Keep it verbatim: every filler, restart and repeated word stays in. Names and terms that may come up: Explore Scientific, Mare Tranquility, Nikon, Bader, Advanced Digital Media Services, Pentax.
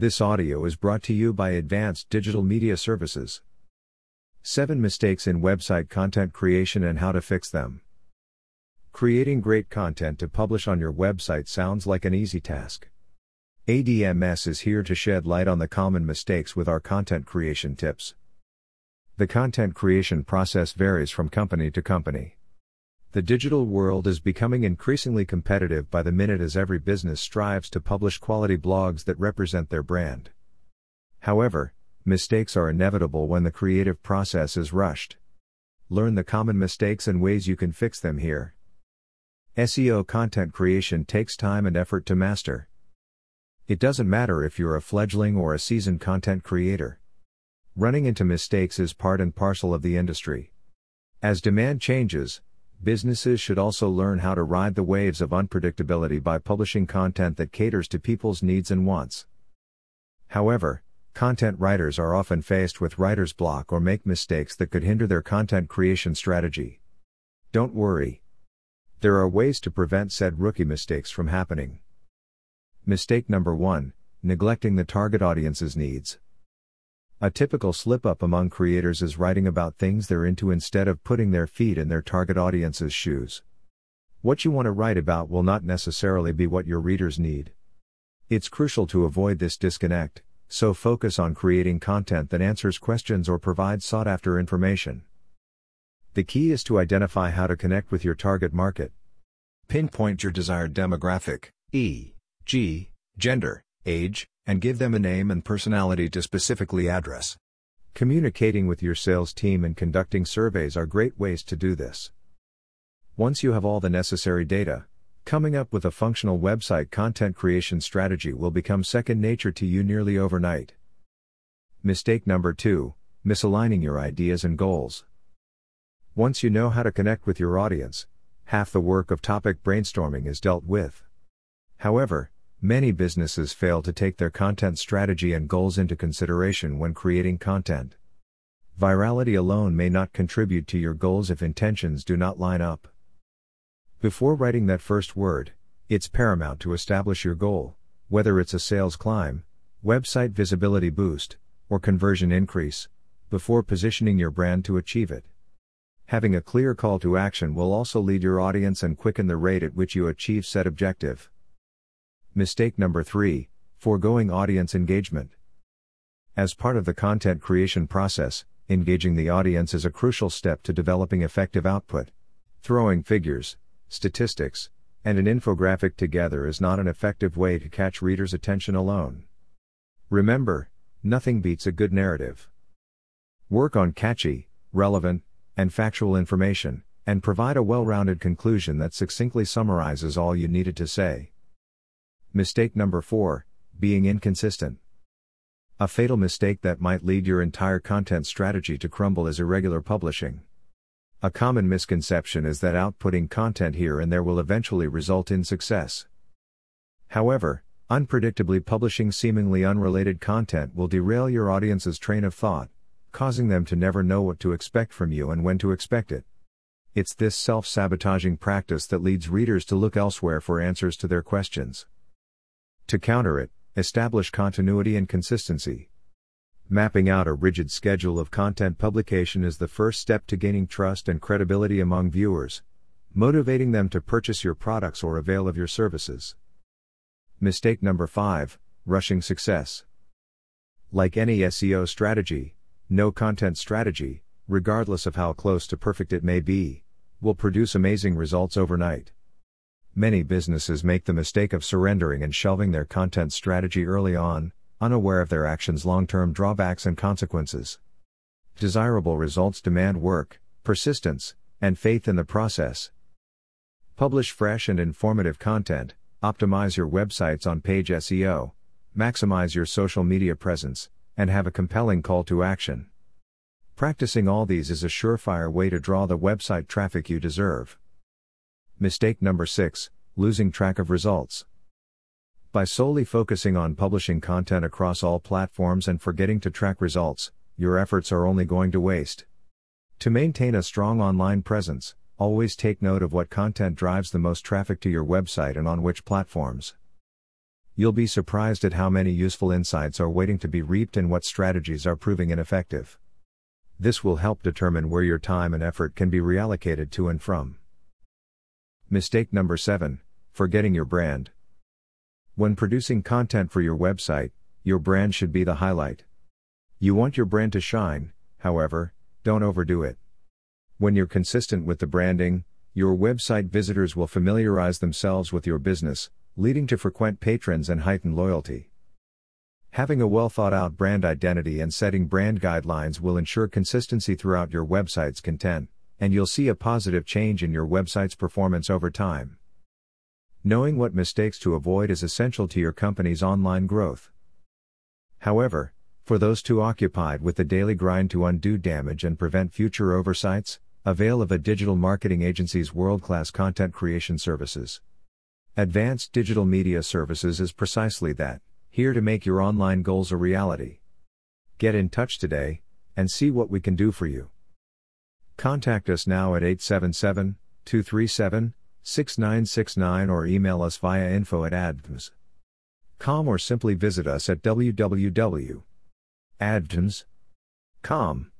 This audio is brought to you by Advanced Digital Media Services. seven Mistakes in Website Content Creation and How to Fix Them. Creating great content to publish on your website sounds like an easy task. A D M S is here to shed light on the common mistakes with our content creation tips. The content creation process varies from company to company. The digital world is becoming increasingly competitive by the minute as every business strives to publish quality blogs that represent their brand. However, mistakes are inevitable when the creative process is rushed. Learn the common mistakes and ways you can fix them here. S E O content creation takes time and effort to master. It doesn't matter if you're a fledgling or a seasoned content creator. Running into mistakes is part and parcel of the industry. As demand changes, businesses should also learn how to ride the waves of unpredictability by publishing content that caters to people's needs and wants. However, content writers are often faced with writer's block or make mistakes that could hinder their content creation strategy. Don't worry. There are ways to prevent said rookie mistakes from happening. Mistake number one, neglecting the target audience's needs. A typical slip-up among creators is writing about things they're into instead of putting their feet in their target audience's shoes. What you want to write about will not necessarily be what your readers need. It's crucial to avoid this disconnect, so focus on creating content that answers questions or provides sought-after information. The key is to identify how to connect with your target market. Pinpoint your desired demographic, for example, gender, age, and give them a name and personality to specifically address. Communicating with your sales team and conducting surveys are great ways to do this. Once you have all the necessary data, coming up with a functional website content creation strategy will become second nature to you nearly overnight. Mistake number two, misaligning your ideas and goals. Once you know how to connect with your audience, half the work of topic brainstorming is dealt with. However, many businesses fail to take their content strategy and goals into consideration when creating content. Virality alone may not contribute to your goals if intentions do not line up. Before writing that first word, it's paramount to establish your goal, whether it's a sales climb, website visibility boost, or conversion increase, before positioning your brand to achieve it. Having a clear call to action will also lead your audience and quicken the rate at which you achieve said objective. Mistake number three, foregoing audience engagement. As part of the content creation process, engaging the audience is a crucial step to developing effective output. Throwing figures, statistics, and an infographic together is not an effective way to catch readers' attention alone. Remember, nothing beats a good narrative. Work on catchy, relevant, and factual information, and provide a well-rounded conclusion that succinctly summarizes all you needed to say. Mistake number four, being inconsistent. A fatal mistake that might lead your entire content strategy to crumble is irregular publishing. A common misconception is that outputting content here and there will eventually result in success. However, unpredictably publishing seemingly unrelated content will derail your audience's train of thought, causing them to never know what to expect from you and when to expect it. It's this self-sabotaging practice that leads readers to look elsewhere for answers to their questions. To counter it, establish continuity and consistency. Mapping out a rigid schedule of content publication is the first step to gaining trust and credibility among viewers, motivating them to purchase your products or avail of your services. Mistake number five, rushing success. Like any S E O strategy, no content strategy, regardless of how close to perfect it may be, will produce amazing results overnight. Many businesses make the mistake of surrendering and shelving their content strategy early on, unaware of their actions' long-term drawbacks and consequences. Desirable results demand work, persistence, and faith in the process. Publish fresh and informative content, optimize your website's on-page S E O, maximize your social media presence, and have a compelling call to action. Practicing all these is a surefire way to draw the website traffic you deserve. Mistake number six, losing track of results. By solely focusing on publishing content across all platforms and forgetting to track results, your efforts are only going to waste. To maintain a strong online presence, always take note of what content drives the most traffic to your website and on which platforms. you'll be surprised at how many useful insights are waiting to be reaped and what strategies are proving ineffective. This will help determine where your time and effort can be reallocated to and from. Mistake number seven, forgetting your brand. When producing content for your website, your brand should be the highlight. You want your brand to shine, however, don't overdo it. When you're consistent with the branding, your website visitors will familiarize themselves with your business, leading to frequent patrons and heightened loyalty. Having a well-thought-out brand identity and setting brand guidelines will ensure consistency throughout your website's content, and you'll see a positive change in your website's performance over time. Knowing what mistakes to avoid is essential to your company's online growth. However, for those too occupied with the daily grind to undo damage and prevent future oversights, avail of a digital marketing agency's world-class content creation services. Advanced Digital Media Services is precisely that, here to make your online goals a reality. Get in touch today, and see what we can do for you. Contact us now at eight seven seven, two three seven, six nine six nine or email us via info at advams dot com or simply visit us at w w w dot advams dot com.